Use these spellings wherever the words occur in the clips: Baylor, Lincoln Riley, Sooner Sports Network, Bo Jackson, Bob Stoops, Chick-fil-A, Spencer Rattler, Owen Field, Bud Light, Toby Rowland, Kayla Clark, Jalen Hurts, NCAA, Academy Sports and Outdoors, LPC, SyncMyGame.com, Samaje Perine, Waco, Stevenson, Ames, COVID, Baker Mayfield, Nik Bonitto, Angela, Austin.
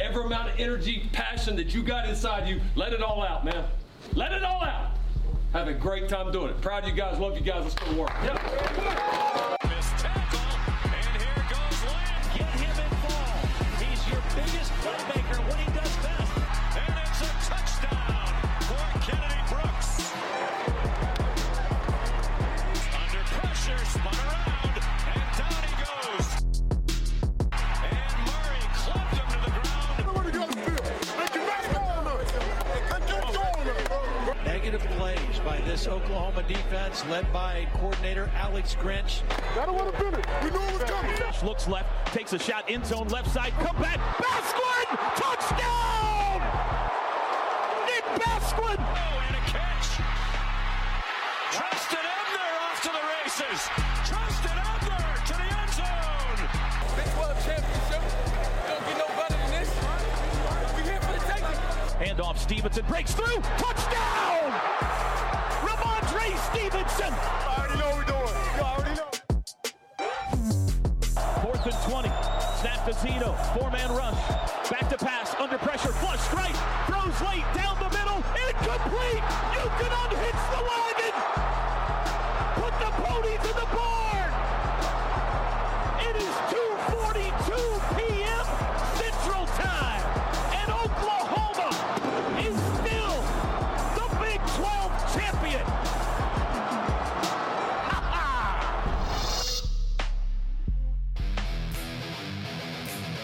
Every amount of energy, passion that you got inside you, let it all out, man. Let it all out. Have a great time doing it. Proud of you guys. Love you guys. Let's go to work. Yep. Come on. Missed tackle, and here goes Land. Get him in ball. He's your biggest playmaker when he does best. And it's a touchdown for Kennedy Brooks. Under pressure, spun around, and down he goes. And Murray clubbed him to the ground. Negative plays by this Oklahoma defense led by coordinator Alex Grinch. Gotta want to finish. We knew it was coming. Looks left, takes a shot, end zone, left side, come back. Basklin! Touchdown! Nick Basklin! Oh, and a catch. Trust it out there, off to the races. Trust it out there to the end zone. Big 12 championship. Handoff, Stevenson breaks through, touchdown! Ramondre Stevenson! I already know what we're doing, you already know. 4th and 20, snap to Zito, four-man rush, back to pass, under pressure, flush straight, throws late, down the middle, incomplete! You cannot hitch the wagon! Put the ponies in the barn! It is 2:42 p.m. Central Time, and Oklahoma is still the Big 12 champion.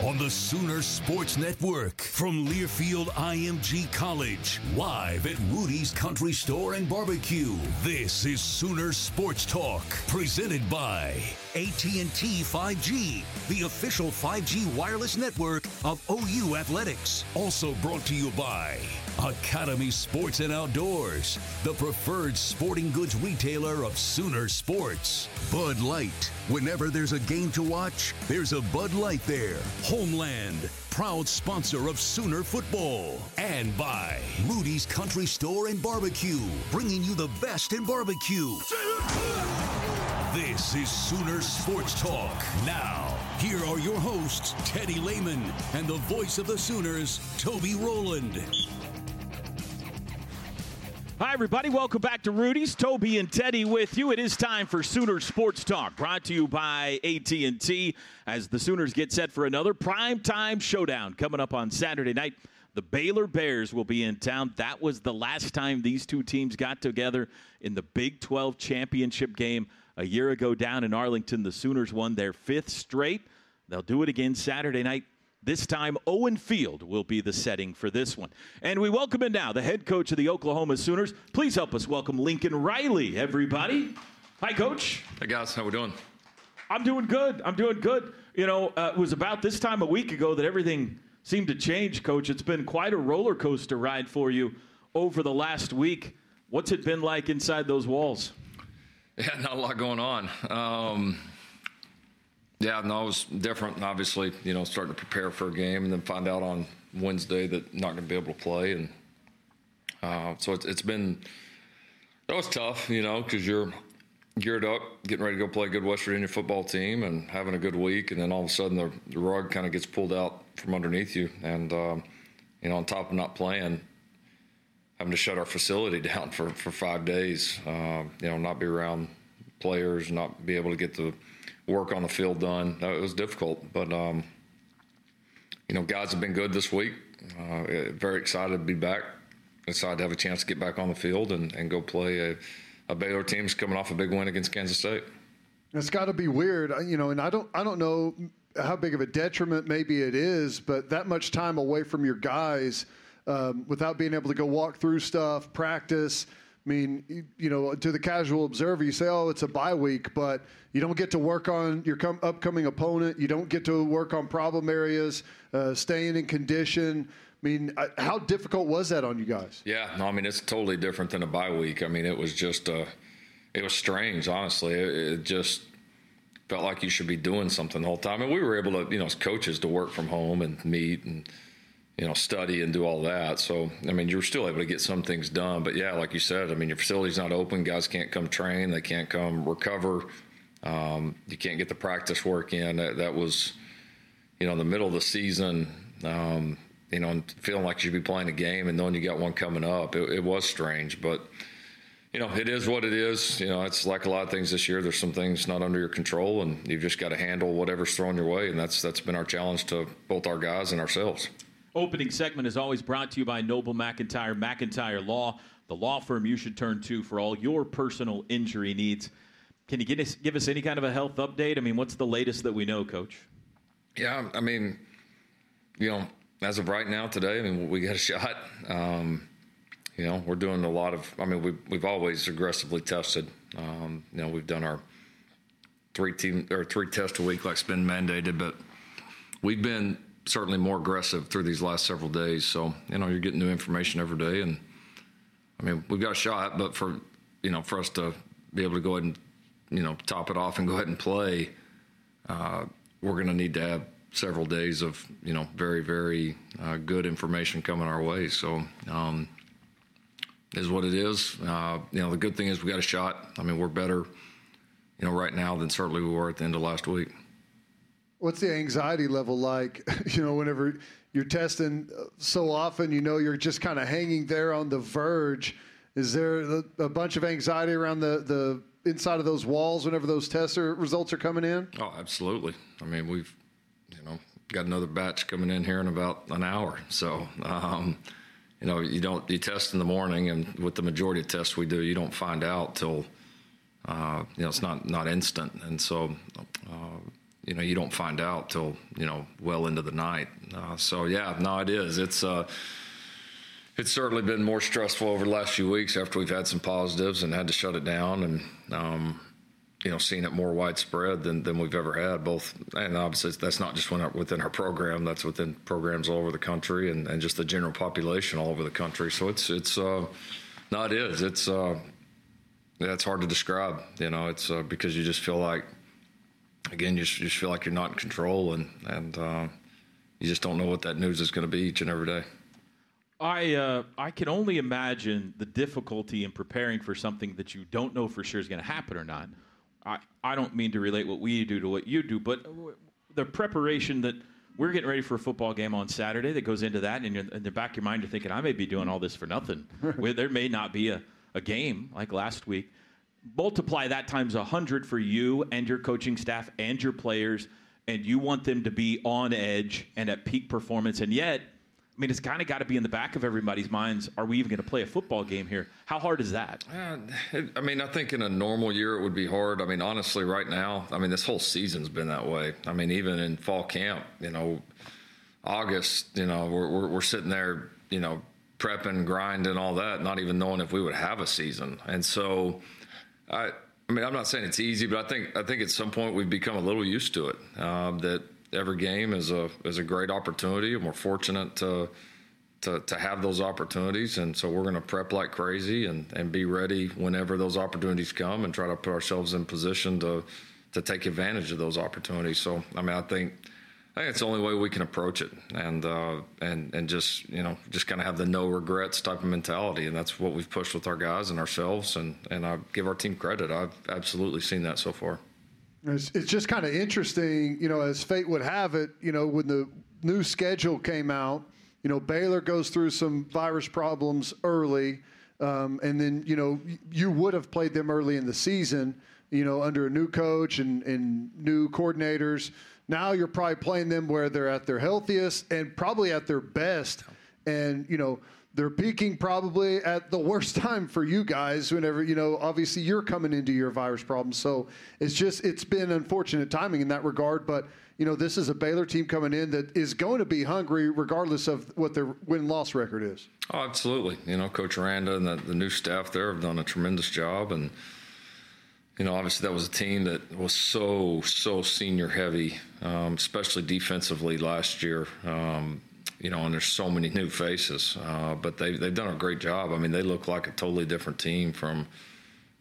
On the Sooner Sports Network, from Learfield IMG College, live at Rudy's Country Store and Barbecue, this is Sooner Sports Talk, presented by AT&T 5G, the official 5G wireless network of OU Athletics. Also brought to you by Academy Sports and Outdoors, the preferred sporting goods retailer of Sooner Sports. Bud Light. Whenever there's a game to watch, there's a Bud Light there. Homeland, proud sponsor of Sooner football. And by Rudy's Country Store and Barbecue, bringing you the best in barbecue. This is Sooner Sports Talk. Now, here are your hosts, Teddy Lehman and the voice of the Sooners, Toby Rowland. Hi, everybody. Welcome back to Rudy's. Toby and Teddy with you. It is time for Sooner Sports Talk, brought to you by AT&T. As the Sooners get set for another primetime showdown coming up on Saturday night, the Baylor Bears will be in town. That was the last time these two teams got together in the Big 12 championship game. A year ago down in Arlington, the Sooners won their 5th straight. They'll do it again Saturday night. This time, Owen Field will be the setting for this one. And we welcome in now the head coach of the Oklahoma Sooners. Please help us welcome Lincoln Riley, everybody. Hi, Coach. Hey, guys. How we doing? I'm doing good. You know, it was about this time a week ago that everything seemed to change, Coach. It's been quite a roller coaster ride for you over the last week. What's it been like inside those walls? Yeah, not a lot going on. No, it was different, obviously, you know, starting to prepare for a game and then find out on Wednesday that I'm not going to be able to play. And so it's been tough, you know, because you're geared up, getting ready to go play a good West Virginia football team and having a good week. And then all of a sudden the rug kind of gets pulled out from underneath you. And, you know, on top of not playing, having to shut our facility down for 5 days, you know, not be around players, not be able to get the work on the field done. It was difficult, but, you know, guys have been good this week. Very excited to be back. Excited to have a chance to get back on the field and go play a Baylor team's coming off a big win against Kansas State. It's got to be weird, you know, and I don't know how big of a detriment maybe it is, but that much time away from your guys without being able to go walk through stuff, practice. I mean, you know, to the casual observer, you say, oh, it's a bye week, but you don't get to work on your upcoming opponent. You don't get to work on problem areas, staying in condition. I mean, how difficult was that on you guys? Yeah, no, I mean, it's totally different than a bye week. I mean, it was just, it was strange, honestly. It just felt like you should be doing something the whole time. And we were able to, you know, as coaches to work from home and meet and, you know, study and do all that. So, I mean, you were still able to get some things done. But, yeah, like you said, I mean, your facility's not open. Guys can't come train. They can't come recover. You can't get the practice work in. That was, you know, in the middle of the season, you know, and feeling like you should be playing a game and knowing you got one coming up. It was strange. But, you know, it is what it is. You know, it's like a lot of things this year. There's some things not under your control, and you've just got to handle whatever's thrown your way. And that's been our challenge to both our guys and ourselves. Opening segment is always brought to you by Noble McIntyre, McIntyre Law, the law firm you should turn to for all your personal injury needs. Can you give us any kind of a health update? I mean, what's the latest that we know, Coach? Yeah, I mean, you know, as of right now today, I mean, we got a shot. You know, we're doing a lot of – I mean, we've always aggressively tested. You know, we've done our three tests a week like it's been mandated, but we've been – certainly more aggressive through these last several days. So, you know, you're getting new information every day. And, I mean, we've got a shot, but for, you know, for us to be able to go ahead and, you know, top it off and go ahead and play, we're going to need to have several days of, you know, very, very good information coming our way. So, is what it is. You know, the good thing is we got a shot. I mean, we're better, you know, right now than certainly we were at the end of last week. What's the anxiety level like, you know, whenever you're testing so often, you know, you're just kind of hanging there on the verge. Is there a bunch of anxiety around the inside of those walls whenever those test results are coming in? Oh, absolutely. I mean, we've, you know, got another batch coming in here in about an hour. So, you know, you test in the morning, and with the majority of tests we do, you don't find out till, you know, it's not instant. And so, you know, you don't find out till, you know, well into the night. So, yeah, no, it is. It's certainly been more stressful over the last few weeks after we've had some positives and had to shut it down and, you know, seen it more widespread than we've ever had. Both, and obviously that's not just within our program, that's within programs all over the country and just the general population all over the country. So it's hard to describe, you know, it's because you just feel like, again, you just feel like you're not in control, and you just don't know what that news is going to be each and every day. I can only imagine the difficulty in preparing for something that you don't know for sure is going to happen or not. I don't mean to relate what we do to what you do, but the preparation that we're getting ready for a football game on Saturday that goes into that, and in the back of your mind you're thinking, I may be doing all this for nothing. There may not be a game like last week. Multiply that times 100 for you and your coaching staff and your players, and you want them to be on edge and at peak performance. And yet, I mean, it's kind of got to be in the back of everybody's minds, are we even going to play a football game here? How hard is that? I mean, I think in a normal year it would be hard. I mean, honestly, right now, I mean, this whole season's been that way. I mean, even in fall camp, you know, August, you know, we're sitting there, you know, prepping, grinding, all that, not even knowing if we would have a season. And so – I mean, I'm not saying it's easy, but I think at some point we've become a little used to it. That every game is a great opportunity, and we're fortunate to have those opportunities, and so we're going to prep like crazy and be ready whenever those opportunities come, and try to put ourselves in position to take advantage of those opportunities. So, I mean, I think it's the only way we can approach it, and just, you know, just kind of have the no regrets type of mentality, and that's what we've pushed with our guys and ourselves, and I give our team credit. I've absolutely seen that so far. It's just kind of interesting, you know, as fate would have it, you know, when the new schedule came out, you know, Baylor goes through some virus problems early, and then, you know, you would have played them early in the season, you know, under a new coach and new coordinators. Now you're probably playing them where they're at their healthiest and probably at their best. And, you know, they're peaking probably at the worst time for you guys whenever, you know, obviously you're coming into your virus problem. So it's just, it's been unfortunate timing in that regard. But, you know, this is a Baylor team coming in that is going to be hungry regardless of what their win-loss record is. Oh, absolutely. You know, Coach Aranda and the new staff there have done a tremendous job. And, you know, obviously that was a team that was so senior heavy, especially defensively last year. You know, and there's so many new faces, but they've done a great job. I mean, they look like a totally different team from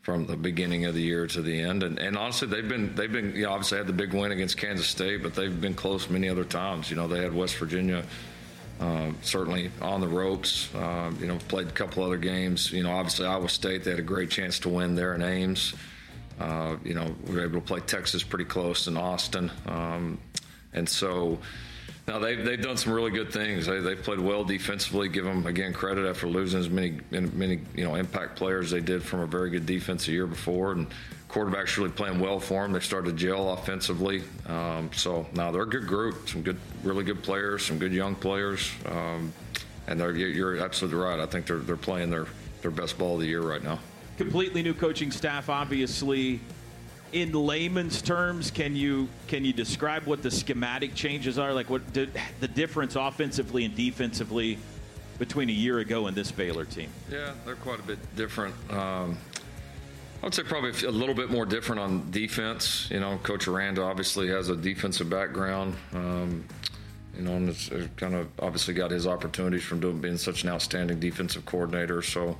the beginning of the year to the end. And honestly, they've been, you know, obviously had the big win against Kansas State, but they've been close many other times. You know, they had West Virginia certainly on the ropes. You know, played a couple other games. You know, obviously Iowa State, they had a great chance to win there in Ames. You know, we were able to play Texas pretty close in Austin, and so now they've done some really good things. They played well defensively. Give them again credit after losing as many you know impact players they did from a very good defense the year before, and quarterbacks really playing well for them. They started to gel offensively, so now they're a good group. Some good, really good players, some good young players, and you're absolutely right. I think they're playing their best ball of the year right now. Completely new coaching staff, obviously. In layman's terms, can you describe what the schematic changes are? Like what the difference offensively and defensively between a year ago and this Baylor team? Yeah, they're quite a bit different. I would say probably a little bit more different on defense. You know, Coach Aranda obviously has a defensive background. You know, and it's kind of obviously got his opportunities from being such an outstanding defensive coordinator. So,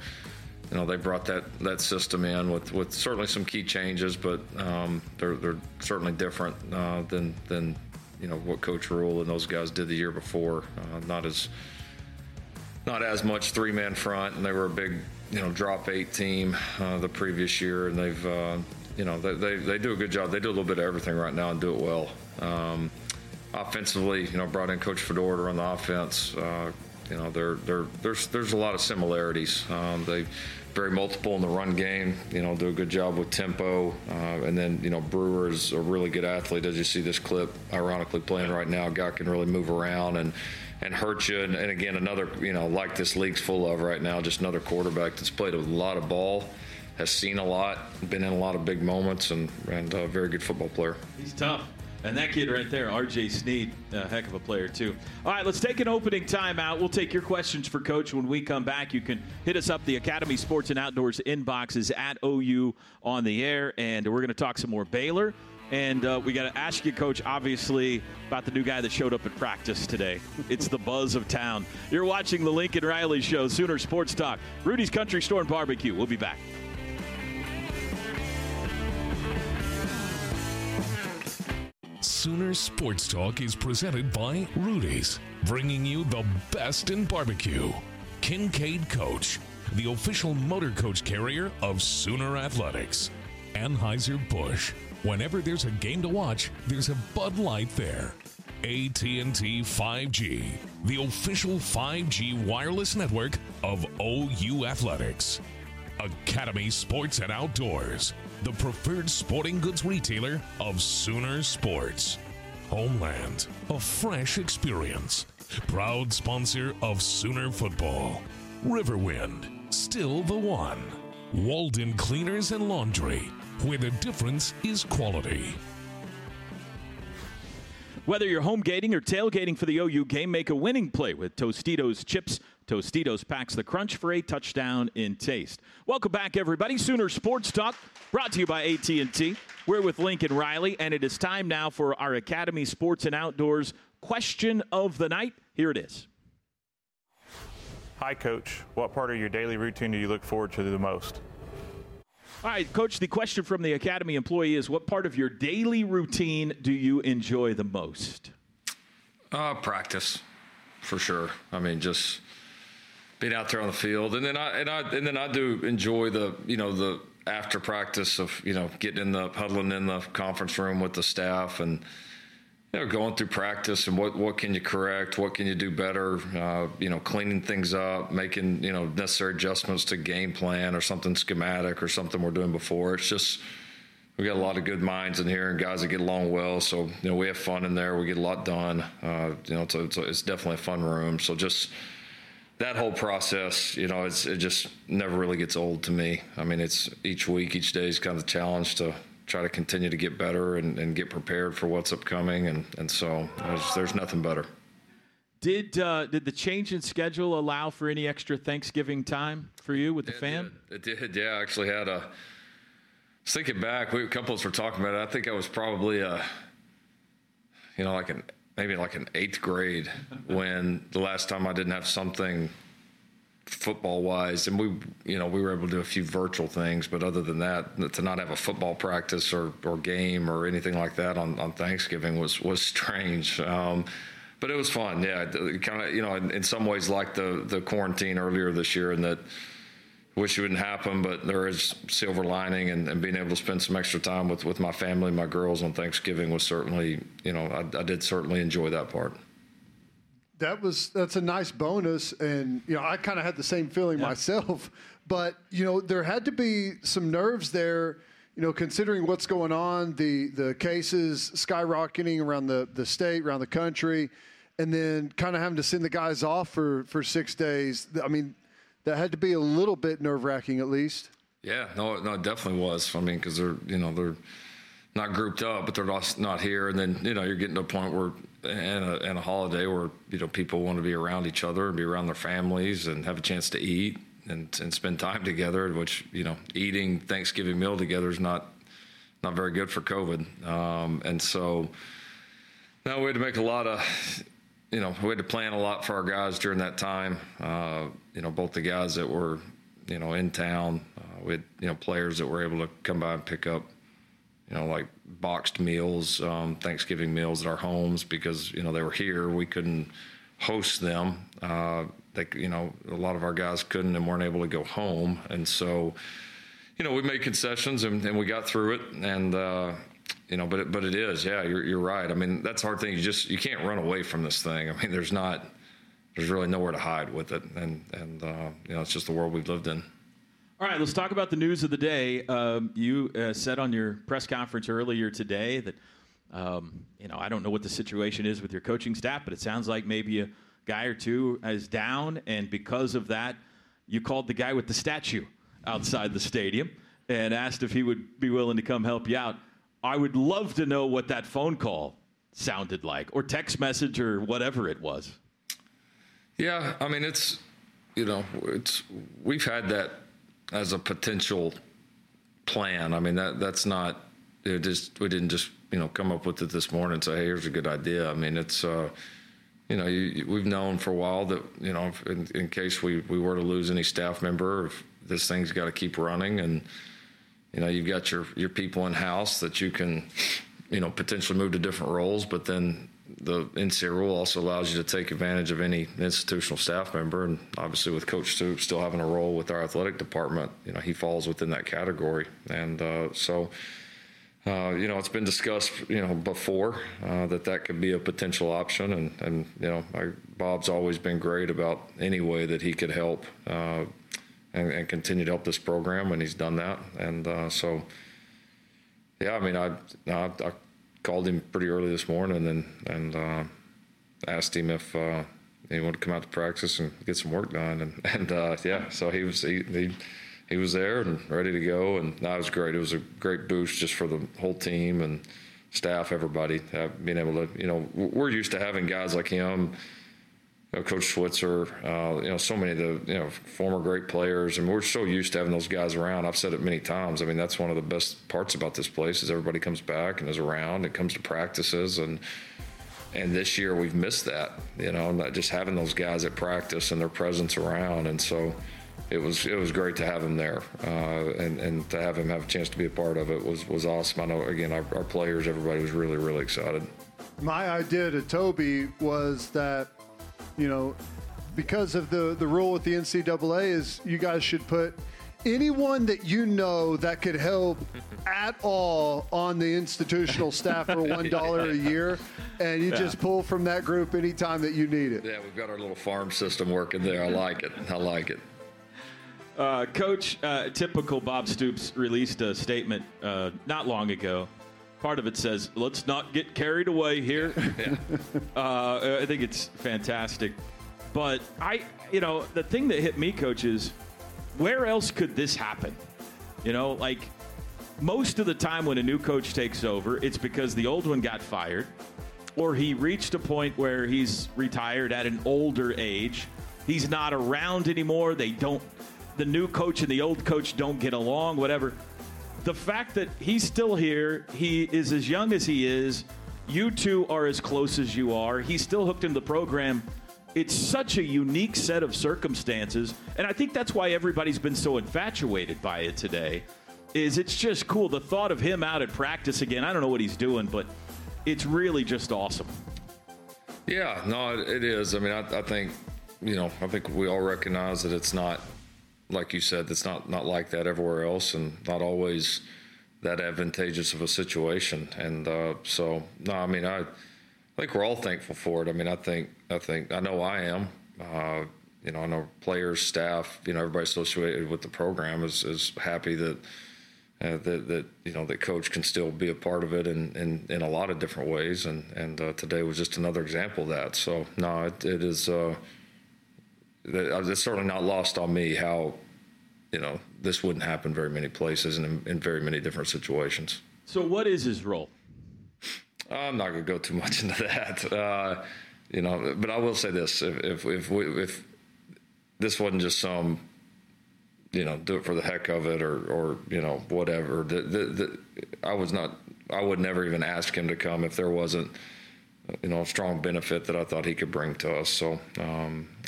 you know, they brought that system in with certainly some key changes, but they're certainly different than you know what Coach Rhule and those guys did the year before. Not as much three-man front, and they were a big, you know, drop eight team the previous year, and they've you know they do a good job. They do a little bit of everything right now and do it well. Offensively, you know, brought in Coach Fedora to run the offense. You know, there's a lot of similarities. They very multiple in the run game. You know, do a good job with tempo, and then you know Brewer is a really good athlete. As you see this clip, ironically playing right now, guy can really move around and hurt you. And again, another you know like this league's full of right now, just another quarterback that's played a lot of ball, has seen a lot, been in a lot of big moments, and a very good football player. He's tough. And that kid right there, R.J. Sneed, a heck of a player, too. All right, let's take an opening timeout. We'll take your questions for Coach when we come back. You can hit us up. The Academy Sports and Outdoors inbox is at OU on the air, and we're going to talk some more Baylor. And we got to ask you, Coach, obviously, about the new guy that showed up at practice today. It's the buzz of town. You're watching the Lincoln Riley Show, Sooner Sports Talk, Rudy's Country Store and Barbecue. We'll be back. Sooner Sports Talk is presented by Rudy's, bringing you the best in barbecue. Kincaid Coach, the official motor coach carrier of Sooner Athletics. Anheuser-Busch, whenever there's a game to watch, there's a Bud Light there. AT&T 5G, the official 5G wireless network of OU Athletics. Academy Sports and Outdoors, the preferred sporting goods retailer of Sooner Sports. Homeland, a fresh experience. Proud sponsor of Sooner football. Riverwind, still the one. Walden Cleaners and Laundry, where the difference is quality. Whether you're home gating or tailgating for the OU game, make a winning play with Tostitos chips, Tostitos packs the crunch for a touchdown in taste. Welcome back, everybody. Sooner Sports Talk, brought to you by AT&T. We're with Lincoln Riley, and it is time now for our Academy Sports and Outdoors question of the night. Here it is. Hi, Coach. What part of your daily routine do you look forward to the most? All right, Coach, the question from the Academy employee is, what part of your daily routine do you enjoy the most? Practice, for sure. I mean, just being out there on the field, and then I do enjoy the, you know, the after practice of, you know, getting in the, huddling in the conference room with the staff, and, you know, going through practice and what can you correct, what can you do better, you know, cleaning things up, making, you know, necessary adjustments to game plan or something schematic or something we're doing before. It's just, we got a lot of good minds in here and guys that get along well, so, you know, we have fun in there, we get a lot done. You know, it's definitely a fun room, so just that whole process, you know, it just never really gets old to me. I mean, it's each week, each day is kind of a challenge to try to continue to get better and get prepared for what's upcoming. And so there's nothing better. Did the change in schedule allow for any extra Thanksgiving time for you with the fam? It did. Yeah, I actually had a, thinking back, a couple of us were talking about it. I think I was probably, you know, maybe like an eighth grade when the last time I didn't have something football wise, and we were able to do a few virtual things, but other than that, to not have a football practice or game or anything like that on Thanksgiving was strange. But it was fun. Yeah. Kind of, you know, in some ways like the quarantine earlier this year, and that wish it wouldn't happen, but there is silver lining, and being able to spend some extra time with my family, my girls on Thanksgiving was certainly, you know, I did certainly enjoy that part. That's a nice bonus. And, you know, I kind of had the same feeling myself, but, you know, there had to be some nerves there, you know, considering what's going on, the cases skyrocketing around the state, around the country, and then kind of having to send the guys off for 6 days. I mean, that had to be a little bit nerve-wracking, at least. Yeah, no, it definitely was. I mean, because they're not grouped up, but they're not here. And then, you know, you're getting to a point where, in a holiday where, you know, people want to be around each other and be around their families and have a chance to eat and spend time together, which, you know, eating Thanksgiving meal together is not very good for COVID. And so now we had to make a lot of, you know, we had to plan a lot for our guys during that time. You know, both the guys that were, you know, in town, we had, you know, players that were able to come by and pick up, you know, like boxed meals, Thanksgiving meals at our homes because, you know, they were here. We couldn't host them. They, you know, a lot of our guys couldn't and weren't able to go home. And so, you know, we made concessions and we got through it. And, you know, but it is, yeah, you're right. I mean, that's a hard thing. You can't run away from this thing. I mean, there's really nowhere to hide with it. And you know, it's just the world we've lived in. All right, let's talk about the news of the day. You said on your press conference earlier today that, you know, I don't know what the situation is with your coaching staff, but it sounds like maybe a guy or two is down. And because of that, you called the guy with the statue outside the stadium and asked if he would be willing to come help you out. I would love to know what that phone call sounded like, or text message, or whatever it was. Yeah, I mean, it's, you know, we've had that as a potential plan. I mean, that's not, it just, we didn't just, you know, come up with it this morning and say, hey, here's a good idea. I mean, it's, you know, we've known for a while that, you know, in case we were to lose any staff member, if this thing's got to keep running, and, you know, you've got your people in house that you can, you know, potentially move to different roles, but then the NCAA rule also allows you to take advantage of any institutional staff member. And obviously with Coach Stoops still having a role with our athletic department, you know, he falls within that category. And so, you know, it's been discussed, you know, before that could be a potential option. And you know, Bob's always been great about any way that he could help, and continue to help this program when he's done that. And so, yeah, I mean, I called him pretty early this morning and asked him if he wanted to come out to practice and get some work done. And yeah, so he was there and ready to go. And that was great. It was a great boost just for the whole team and staff, everybody, being able to, you know, we're used to having guys like him Coach Switzer, so many of the former great players, and we're so used to having those guys around. I've said it many times. I mean, that's one of the best parts about this place is everybody comes back and is around and comes to practices, and this year we've missed that. Not just having those guys at practice and their presence around, and so it was great to have him there, and to have him have a chance to be a part of it was awesome. I know again our players, everybody was really really excited. My idea to Toby was that. Because of the rule with the NCAA is you guys should put anyone that that could help at all on the institutional staff for $1 a year, and you just pull from that group anytime that you need it. Yeah, we've got our little farm system working there. I like it. Coach, typical Bob Stoops released a statement not long ago. Part of it says, let's not get carried away here. I think it's fantastic. But the thing that hit me, Coach, is where else could this happen? Most of the time when a new coach takes over, it's because the old one got fired or he reached a point where he's retired at an older age. He's not around anymore. The new coach and the old coach don't get along, whatever. The fact that he's still here, he is as young as he is, you two are as close as you are, he's still hooked into the program, it's such a unique set of circumstances, and I think that's why everybody's been so infatuated by it today, is it's just cool. The thought of him out at practice again, I don't know what he's doing, but it's really just awesome. Yeah, no, it is. I mean, I think we all recognize that it's not, like you said, that's not like that everywhere else and not always that advantageous of a situation. And I think we're all thankful for it. I mean, I think I know I am. I know players, staff, everybody associated with the program is happy that coach can still be a part of it in a lot of different ways. And today was just another example of that. So, no, it is it's certainly not lost on me how, this wouldn't happen very many places and in very many different situations. So what is his role? I'm not going to go too much into that, but I will say this. If this wasn't just some, do it for the heck of it or whatever, I would never even ask him to come if there wasn't, a strong benefit that I thought he could bring to us. So,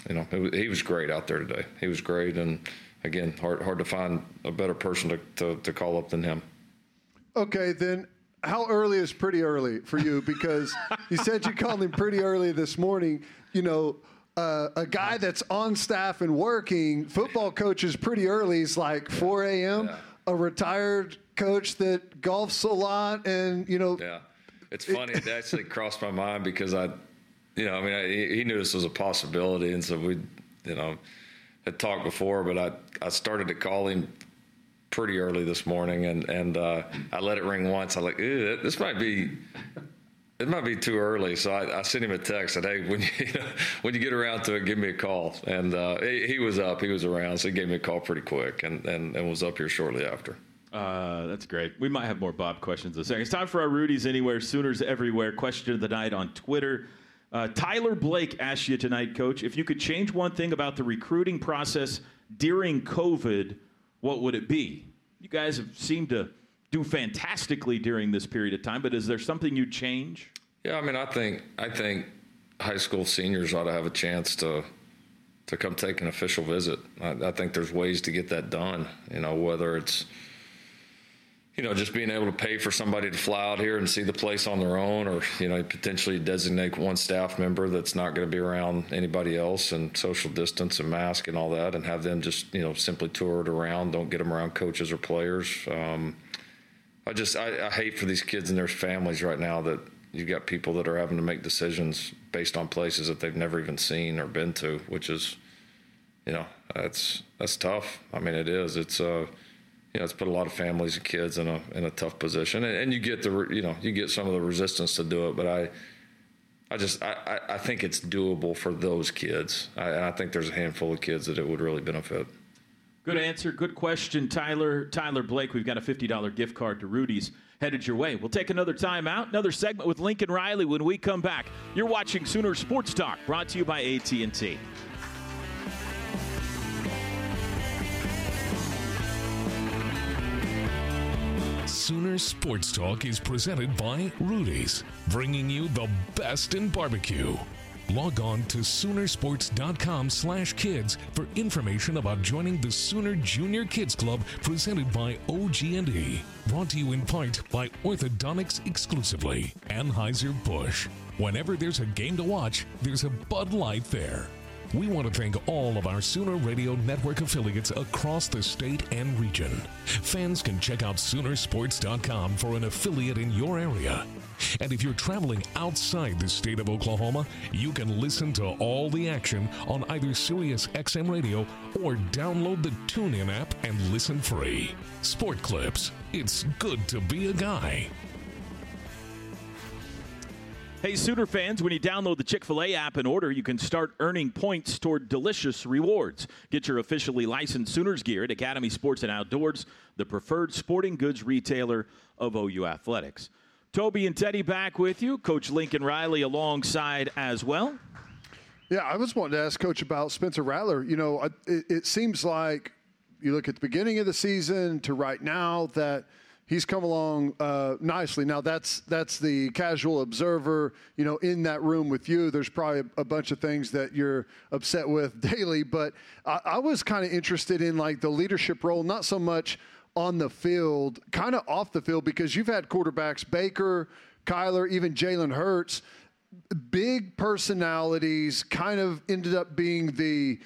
he was great out there today. He was great, and again, hard to find a better person to call up than him. Okay, then how early is pretty early for you? Because you said you called him pretty early this morning. A guy that's on staff and working, football coaches pretty early is like 4 a.m., a retired coach that golfs a lot and, Yeah, it's funny. It actually crossed my mind because he knew this was a possibility, and so we, had talked before. But I started to call him pretty early this morning, and I let it ring once. I'm like, this might be, it might be too early. So I sent him a text. Said, hey, when you get around to it, give me a call. And he was up, he was around, so he gave me a call pretty quick, and was up here shortly after. That's great. We might have more Bob questions in a second. It's time for our Rudy's Anywhere, Sooners Everywhere question of the night on Twitter. Tyler Blake asked you tonight, Coach, if you could change one thing about the recruiting process during COVID, what would it be? You guys have seemed to do fantastically during this period of time, but is there something you'd change? Yeah, I think high school seniors ought to have a chance to come take an official visit. I think there's ways to get that done, whether it's just being able to pay for somebody to fly out here and see the place on their own, or, potentially designate one staff member that's not going to be around anybody else and social distance and mask and all that, and have them just, simply tour it around. Don't get them around coaches or players. I hate for these kids and their families right now that you've got people that are having to make decisions based on places that they've never even seen or been to, which is, that's tough. I mean, it is. It's put a lot of families and kids in a tough position, and you get you get some of the resistance to do it. But I think it's doable for those kids, and I think there's a handful of kids that it would really benefit. Good answer. Good question, Tyler. Tyler Blake, we've got a $50 gift card to Rudy's headed your way. We'll take another time out, another segment with Lincoln Riley when we come back. You're watching Sooner Sports Talk, brought to you by AT&T. Sooner Sports Talk is presented by Rudy's, bringing you the best in barbecue. Log on to SoonerSports.com/kids for information about joining the Sooner Junior Kids Club presented by OG&E. Brought to you in part by Orthodontics exclusively, Anheuser-Busch. Whenever there's a game to watch, there's a Bud Light there. We want to thank all of our Sooner Radio Network affiliates across the state and region. Fans can check out SoonerSports.com for an affiliate in your area. And if you're traveling outside the state of Oklahoma, you can listen to all the action on either Sirius XM Radio or download the TuneIn app and listen free. Sport Clips. It's good to be a guy. Hey, Sooner fans, when you download the Chick-fil-A app and order, you can start earning points toward delicious rewards. Get your officially licensed Sooners gear at Academy Sports and Outdoors, the preferred sporting goods retailer of OU Athletics. Toby and Teddy back with you. Coach Lincoln Riley alongside as well. Yeah, I was wanting to ask Coach about Spencer Rattler. You know, it seems like you look at the beginning of the season to right now that he's come along nicely. Now, that's the casual observer, you know, in that room with you. There's probably a bunch of things that you're upset with daily, but I was kind of interested in, like, the leadership role, not so much on the field, kind of off the field, because you've had quarterbacks, Baker, Kyler, even Jalen Hurts, big personalities, kind of ended up being the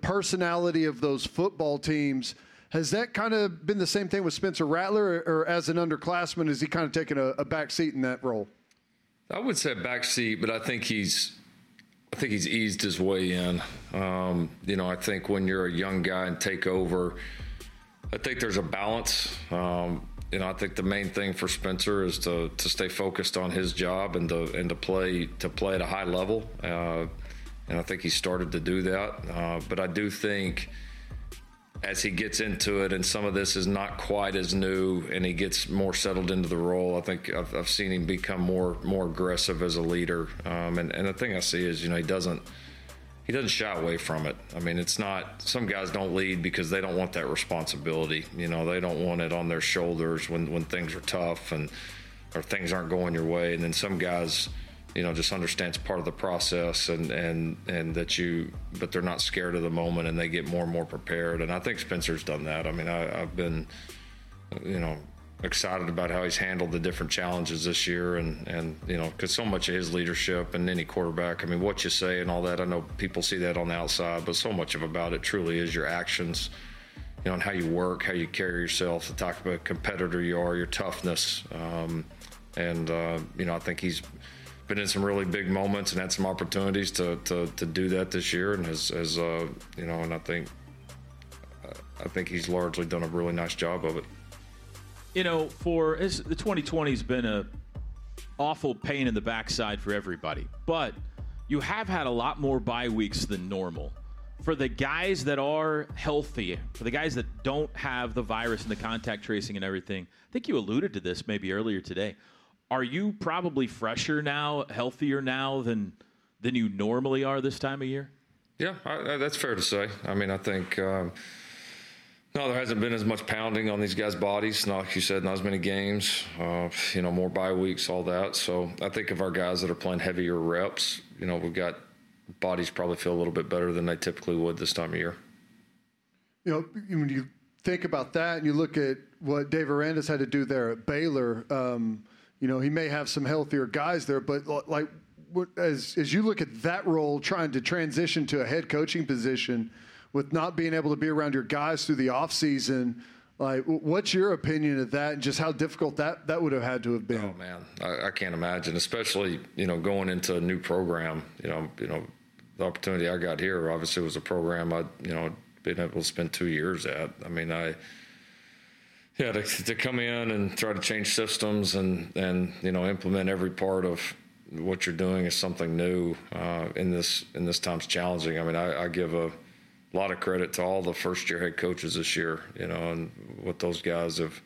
personality of those football teams. Has that kind of been the same thing with Spencer Rattler, or as an underclassman, has he kind of taken a back seat in that role? I would say back seat, but I think he's eased his way in. You know, I think when you're a young guy and take over, I think there's a balance. You know, I think the main thing for Spencer is to stay focused on his job and to play at a high level. And I think he started to do that. But I do think, as he gets into it, and some of this is not quite as new, and he gets more settled into the role, I think I've seen him become more aggressive as a leader. And the thing I see is, you know, he doesn't shy away from it. I mean, it's not, some guys don't lead because they don't want that responsibility. You know, they don't want it on their shoulders when things are tough and or things aren't going your way. And then some guys, you know, just understands part of the process and that you, but they're not scared of the moment and they get more and more prepared. And I think Spencer's done that. I mean, I've been, you know, excited about how he's handled the different challenges this year and you know, because so much of his leadership and any quarterback, I mean, what you say and all that, I know people see that on the outside, but so much of about it truly is your actions, you know, and how you work, how you carry yourself, the type of competitor you are, your toughness. You know, I think he's been in some really big moments and had some opportunities to do that this year, and has you know, and I think he's largely done a really nice job of it. You know, for the 2020 has been a awful pain in the backside for everybody, but you have had a lot more bye weeks than normal. For the guys that are healthy, for the guys that don't have the virus and the contact tracing and everything, I think you alluded to this maybe earlier today. Are you probably fresher now, healthier now than you normally are this time of year? Yeah, that's fair to say. I mean, I think no, there hasn't been as much pounding on these guys' bodies. Not, like you said, not as many games. You know, more bye weeks, all that. So I think of our guys that are playing heavier reps, you know, we've got bodies probably feel a little bit better than they typically would this time of year. You know, when you think about that and you look at what Dave Aranda's had to do there at Baylor, you know, he may have some healthier guys there, but like as you look at that role, trying to transition to a head coaching position with not being able to be around your guys through the offseason, like, what's your opinion of that and just how difficult that would have had to have been? Oh, man, I can't imagine, especially, you know, going into a new program. You know, the opportunity I got here obviously was a program I'd, you know, been able to spend 2 years at. I mean, yeah, to come in and try to change systems and you know, implement every part of what you're doing is something new in this time's challenging. I mean, I give a a lot of credit to all the first-year head coaches this year, you know, and what those guys have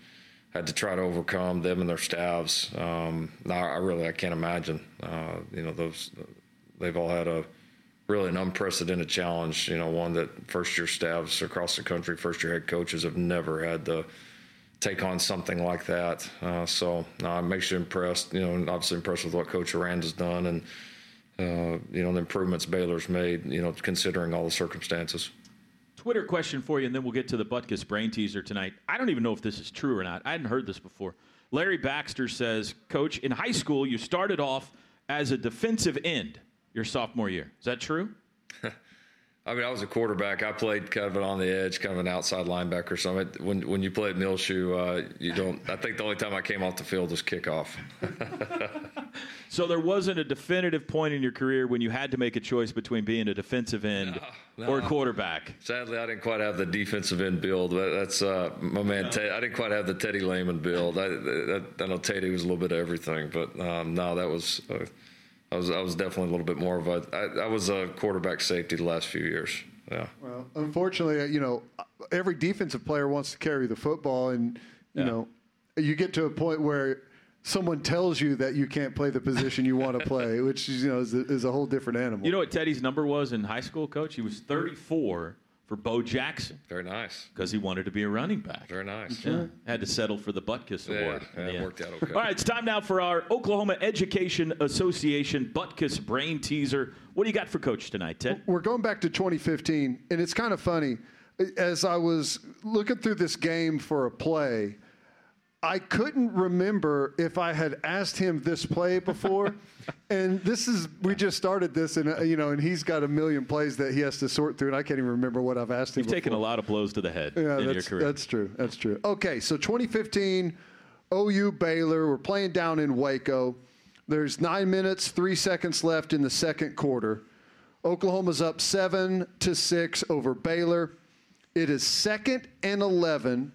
had to try to overcome, them and their staffs. I can't imagine, you know, they've all had an unprecedented challenge, you know, one that first-year staffs across the country, first-year head coaches have never had to take on something like that. It makes you impressed, you know, and obviously impressed with what Coach Aranda's done and, you know, the improvements Baylor's made, you know, considering all the circumstances. Twitter question for you, and then we'll get to the Butkus brain teaser tonight. I don't even know if this is true or not. I hadn't heard this before. Larry Baxter says, Coach, in high school you started off as a defensive end your sophomore year. Is that true? I mean, I was a quarterback. I played kind of on the edge, kind of an outside linebacker or something. When you play at Millshoe, you don't – I think the only time I came off the field was kickoff. So there wasn't a definitive point in your career when you had to make a choice between being a defensive end or a quarterback? Sadly, I didn't quite have the defensive end build. That's my man. No. I didn't quite have the Teddy Lehman build. I know Teddy was a little bit of everything, but that was I was definitely a little bit more of a I was a quarterback safety the last few years. Yeah. Well, unfortunately, you know, every defensive player wants to carry the football, and you know, you get to a point where someone tells you that you can't play the position you want to play, which you know is a whole different animal. You know what Teddy's number was in high school, Coach? He was 34 for Bo Jackson. Very nice. Because he wanted to be a running back. Very nice. Yeah. Had to settle for the Butkus Award. Yeah, worked out okay. All right, it's time now for our Oklahoma Education Association Butkus brain teaser. What do you got for Coach tonight, Ted? We're going back to 2015, and it's kind of funny. As I was looking through this game for a play, I couldn't remember if I had asked him this play before. And we just started this, and you know, and he's got a million plays that he has to sort through, and I can't even remember what I've asked him before. You've taken a lot of blows to the head in your career. That's true. That's true. Okay, so 2015, OU Baylor. We're playing down in Waco. There's 9 minutes, 3 seconds left in the second quarter. Oklahoma's up 7-6 over Baylor. It is 2nd and 11.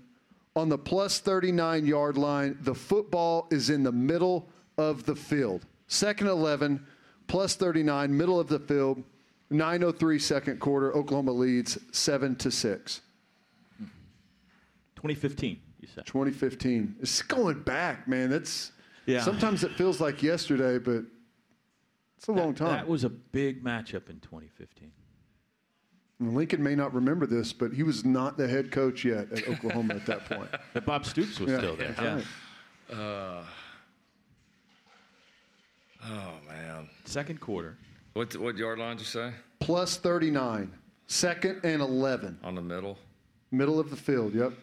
On the plus 39-yard line, the football is in the middle of the field. 2nd and 11, plus 39, middle of the field, 9:03 second quarter. Oklahoma leads 7-6. 2015, you said. 2015. It's going back, man. Sometimes it feels like yesterday, but it's a long time. That was a big matchup in 2015. Lincoln may not remember this, but he was not the head coach yet at Oklahoma at that point. But Bob Stoops was still there. Yeah. Right. Oh, man. Second quarter. What yard line did you say? Plus 39. 2nd and 11. On the middle? Middle of the field, yep.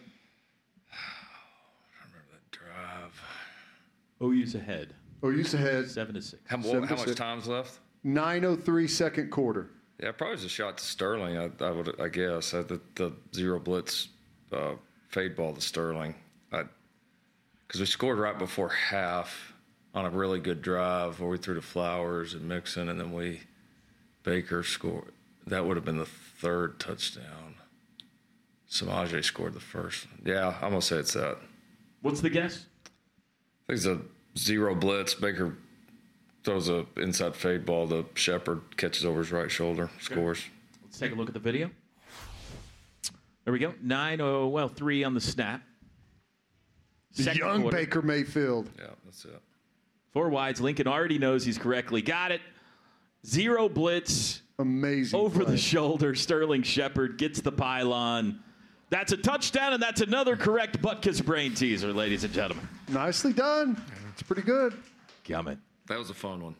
I remember that drive. OU's ahead. 7-6. How much time's left? 9:03 second quarter. Yeah, probably was a shot to Sterling, I guess. The zero blitz fade ball to Sterling. Because we scored right before half on a really good drive where we threw to Flowers and Mixon, and then Baker scored. That would have been the third touchdown. Samaje scored the first one. Yeah, I'm going to say it's that. What's the guess? I think it's a zero blitz. Baker throws an inside fade ball to Shepherd, catches over his right shoulder, scores. Let's take a look at the video. There we go. 3 on the snap. The young quarter. Baker Mayfield. Yeah, that's it. 4 wides. Lincoln already knows he's correctly got it. Zero blitz. Amazing. Over play. The shoulder. Sterling Shepherd gets the pylon. That's a touchdown, and that's another correct Butkus brain teaser, ladies and gentlemen. Nicely done. It's pretty good. Gummit. That was a fun one.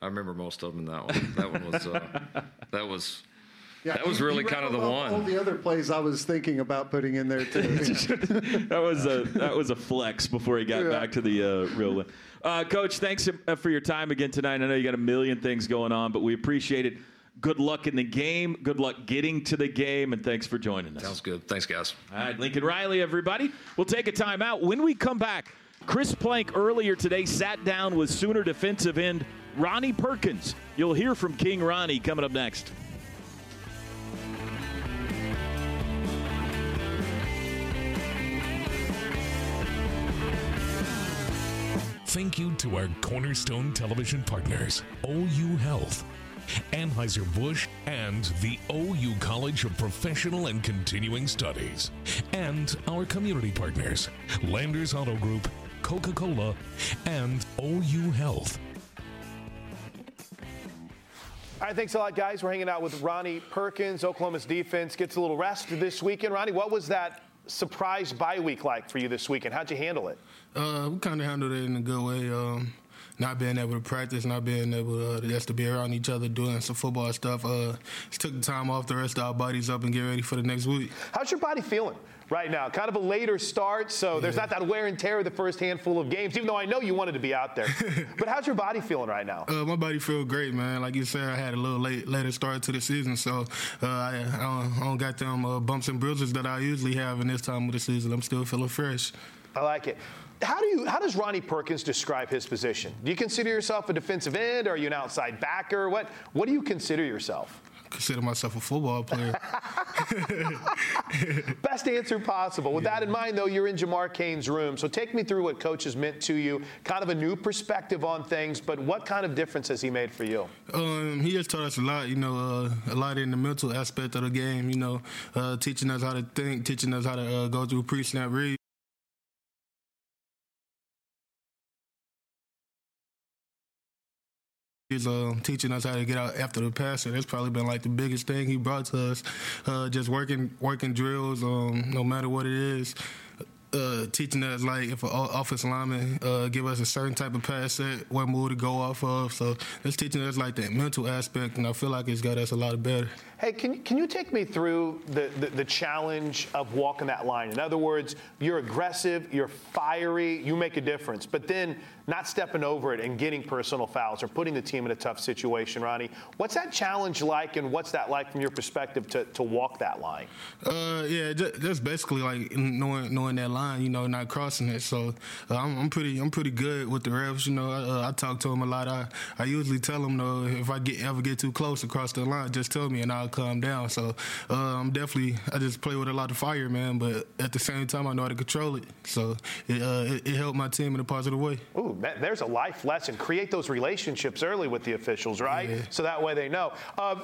I remember most of them in that one. That one was that was really kind of the one. All the other plays I was thinking about putting in there too. That was a flex before he got back to the real one. Coach, thanks for your time again tonight. I know you got a million things going on, but we appreciate it. Good luck in the game. Good luck getting to the game, and thanks for joining us. Sounds good. Thanks, guys. All right, Lincoln Riley, everybody. We'll take a timeout. When we come back, Chris Plank earlier today sat down with Sooner defensive end Ronnie Perkins. You'll hear from King Ronnie coming up next. Thank you to our cornerstone television partners, OU Health, Anheuser-Busch, and the OU College of Professional and Continuing Studies. And our community partners, Landers Auto Group, Coca-Cola, and OU Health. All right, thanks a lot, guys. We're hanging out with Ronnie Perkins. Oklahoma's defense gets a little rest this weekend. Ronnie, what was that surprise bye week like for you this weekend? How'd you handle it? We kind of handled it in a good way. Not being able to practice, not being able to just to be around each other doing some football stuff. Just took the time off to rest our bodies up and get ready for the next week. How's your body feeling right now? Kind of a later start, so there's not that wear and tear of the first handful of games, even though I know you wanted to be out there. But how's your body feeling right now? My body feels great, man. Like you said, I had a little later start to the season, so I don't got them bumps and bruises that I usually have in this time of the season. I'm still feeling fresh. I like it. How does Ronnie Perkins describe his position? Do you consider yourself a defensive end? Or are you an outside backer? What do you consider yourself? I consider myself a football player. Best answer possible. With that in mind, though, you're in Jamar Cain's room. So take me through what Coach has meant to you, kind of a new perspective on things, but what kind of difference has he made for you? He has taught us a lot, a lot in the mental aspect of the game, teaching us how to think, teaching us how to go through pre-snap reads. Teaching us how to get out after the passer. That's probably been like the biggest thing he brought to us. Just working drills, no matter what it is. Teaching us like if an offensive lineman give us a certain type of pass set, what move to go off of. So that's teaching us like that mental aspect, and I feel like it's got us a lot better. Hey, can you take me through the challenge of walking that line? In other words, you're aggressive, you're fiery, you make a difference, but then not stepping over it and getting personal fouls or putting the team in a tough situation, Ronnie. What's that challenge like, and what's that like from your perspective to walk that line? That's basically like knowing that line. Not crossing it. So I'm pretty good with the refs. I talk to them a lot. I usually tell them if I ever get too close across the line, just tell me and I'll calm down. So I just play with a lot of fire, man. But at the same time, I know how to control it. So it helped my team in a positive way. Ooh, there's a life lesson. Create those relationships early with the officials, right? Yeah. So that way they know.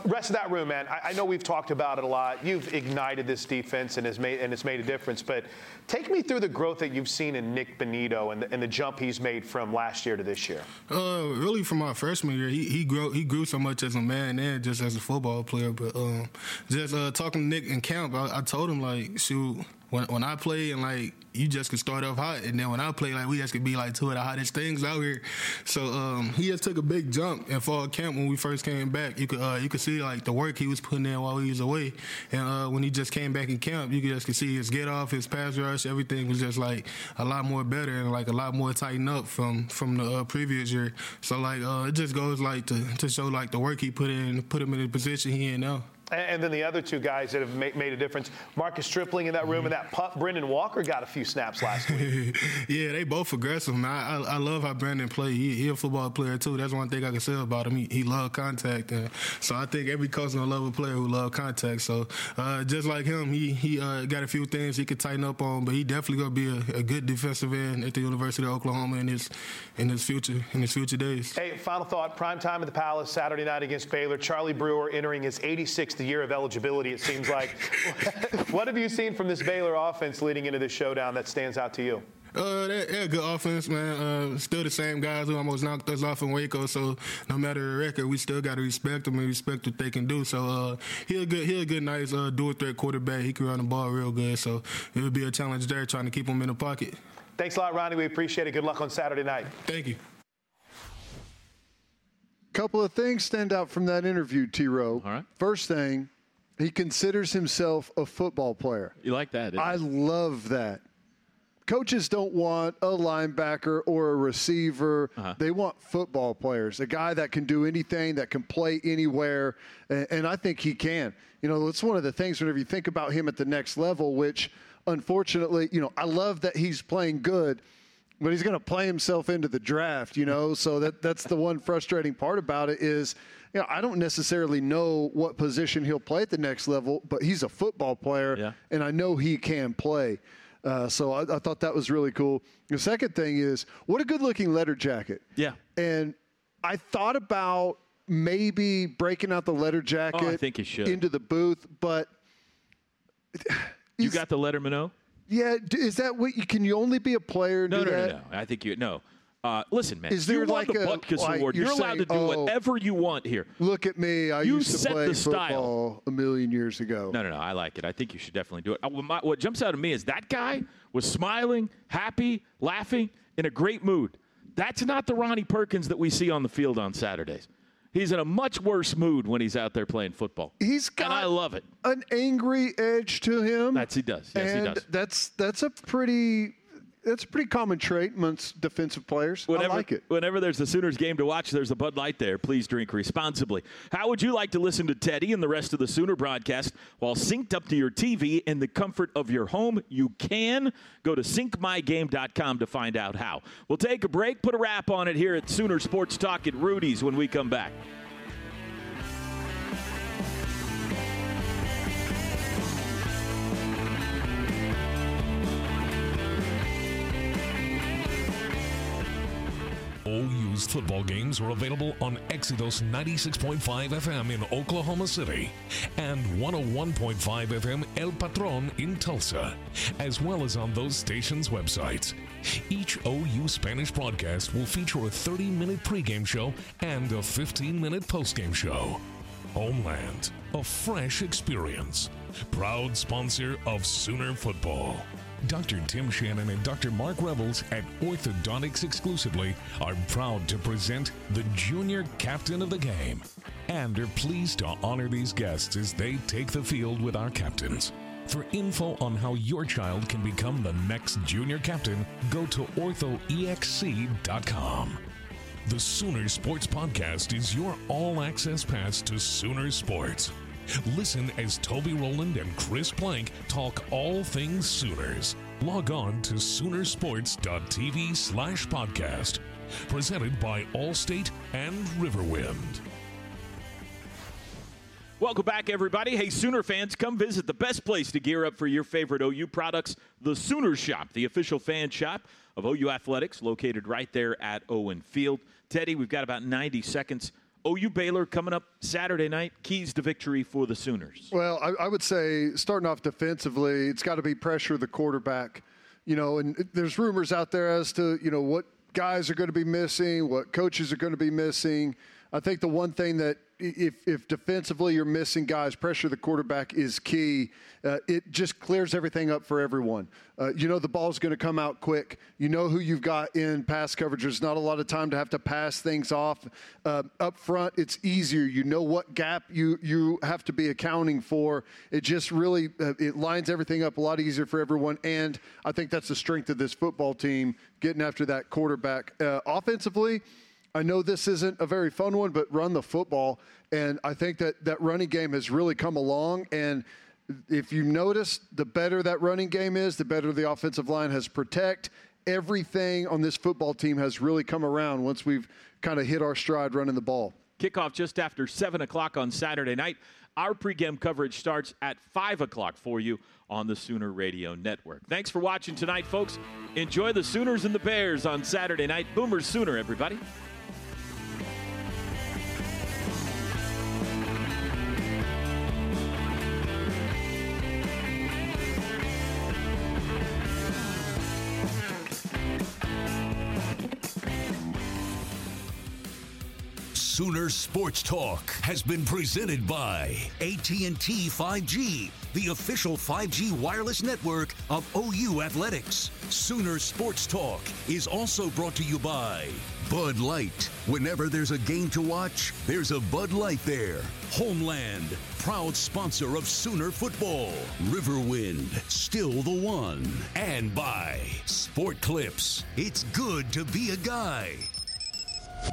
Rest of that room, man. I know we've talked about it a lot. You've ignited this defense and it's made a difference. But take me through the growth that you've seen in Nick Benito and the jump he's made from last year to this year. Really, from my freshman year, he grew so much as a man and just as a football player. But just talking to Nick in camp, I told him, like, shoot, when I play and, like, you just could start off hot, and then when I play, like, we just could be, like, two of the hottest things out here. So he just took a big jump in fall camp when we first came back. You could see, like, the work he was putting in while he was away. And when he just came back in camp, you just could see his get-off, his pass rush, everything was just, like, a lot more better and, like, a lot more tightened up from the previous year. So, like, it just goes, like, to show, like, the work he put in, put him in the position he in now. And then the other two guys that have made a difference, Marcus Stripling in that room, and that pup, Brendan Walker, got a few snaps last week. Yeah, they both aggressive, man. I love how Brendan plays. He's a football player, too. That's one thing I can say about him. He loves contact. And so I think every coach will love a player who loves contact. So just like him, he got a few things he could tighten up on, but he definitely going to be a good defensive end at the University of Oklahoma in his future days. Hey, final thought, prime time at the Palace Saturday night against Baylor. Charlie Brewer entering his 86th the year of eligibility, it seems like. What have you seen from this Baylor offense leading into this showdown that stands out to you? They're a good offense, man. Still the same guys who almost knocked us off in Waco. So no matter the record, we still got to respect them and respect what they can do. So he's a good, nice dual threat quarterback. He can run the ball real good. So it would be a challenge there trying to keep him in the pocket. Thanks a lot, Ronnie. We appreciate it. Good luck on Saturday night. Thank you. Couple of things stand out from that interview, T-Row. All right. First thing, he considers himself a football player. You like that? I love that. Coaches don't want a linebacker or a receiver. Uh-huh. They want football players, a guy that can do anything, that can play anywhere, and I think he can. It's one of the things whenever you think about him at the next level, which unfortunately, I love that he's playing good, but he's going to play himself into the draft, so that's the one frustrating part about it is, I don't necessarily know what position he'll play at the next level, but he's a football player, and I know he can play. So I thought that was really cool. The second thing is, what a good-looking letter jacket. Yeah. And I thought about maybe breaking out the letter jacket I think you should. Into the booth, but you got the Letterman O? Yeah, is that what you can? You only be a player? No, no. I think you no. Listen, man. Is there like a Butkus Award? You're saying, allowed to do whatever you want here. Look at me. I used to play football a million years ago. No, no, no. I like it. I think you should definitely do it. What jumps out at me is that guy was smiling, happy, laughing, in a great mood. That's not the Ronnie Perkins that we see on the field on Saturdays. He's in a much worse mood when he's out there playing football. He's got, and I love it, an angry edge to him. That's he does. Yes, and he does. That's a pretty. That's a pretty common trait amongst defensive players. Whenever, I like it. Whenever there's the Sooners game to watch, there's a Bud Light there. Please drink responsibly. How would you like to listen to Teddy and the rest of the Sooner broadcast while synced up to your TV in the comfort of your home? You can. Go to syncmygame.com to find out how. We'll take a break, put a wrap on it here at Sooner Sports Talk at Rudy's when we come back. Used football games are available on Exodus 96.5 FM in Oklahoma City and 101.5 FM El Patron in Tulsa, as well as on those stations' websites. Each OU Spanish broadcast will feature a 30-minute pregame show and a 15-minute postgame show. Homeland, a fresh experience. Proud sponsor of Sooner Football. Dr. Tim Shannon and Dr. Mark Revels at Orthodontics Exclusively are proud to present the junior captain of the game and are pleased to honor these guests as they take the field with our captains. For info on how your child can become the next junior captain, go to orthoexc.com. The Sooner Sports Podcast is your all-access pass to Sooner Sports. Listen as Toby Rowland and Chris Plank talk all things Sooners. Log on to SoonerSports.tv/podcast. Presented by Allstate and Riverwind. Welcome back, everybody. Hey, Sooner fans, come visit the best place to gear up for your favorite OU products, the Sooner Shop, the official fan shop of OU Athletics, located right there at Owen Field. Teddy, we've got about 90 seconds. OU Baylor coming up Saturday night. Keys to victory for the Sooners. Well, I would say starting off defensively, it's got to be pressure the quarterback. You know, and there's rumors out there as to, you know, what guys are going to be missing, what coaches are going to be missing. I think the one thing that if defensively you're missing guys, pressure the quarterback is key. It just clears everything up for everyone. You know the ball's going to come out quick. You know who you've got in pass coverage. There's not a lot of time to have to pass things off. Up front, it's easier. You know what gap you have to be accounting for. It just really it lines everything up a lot easier for everyone, and I think that's the strength of this football team, getting after that quarterback. Offensively, I know this isn't a very fun one, but run the football. And I think that running game has really come along. And if you notice, the better that running game is, the better the offensive line has protect. Everything on this football team has really come around once we've kind of hit our stride running the ball. Kickoff just after 7 o'clock on Saturday night. Our pregame coverage starts at 5 o'clock for you on the Sooner Radio Network. Thanks for watching tonight, folks. Enjoy the Sooners and the Bears on Saturday night. Boomers Sooner, everybody. Sooner Sports Talk has been presented by AT&T 5G, the official 5G wireless network of OU Athletics. Sooner Sports Talk is also brought to you by Bud Light. Whenever there's a game to watch, there's a Bud Light there. Homeland, proud sponsor of Sooner football. Riverwind, still the one. And by Sport Clips, it's good to be a guy.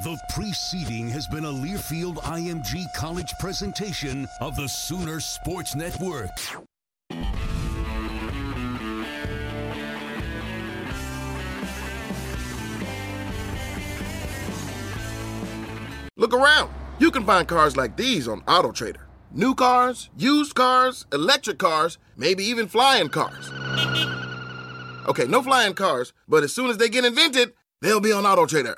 The preceding has been a Learfield IMG College presentation of the Sooner Sports Network. Look around. You can find cars like these on AutoTrader. New cars, used cars, electric cars, maybe even flying cars. Okay, no flying cars, but as soon as they get invented, they'll be on AutoTrader.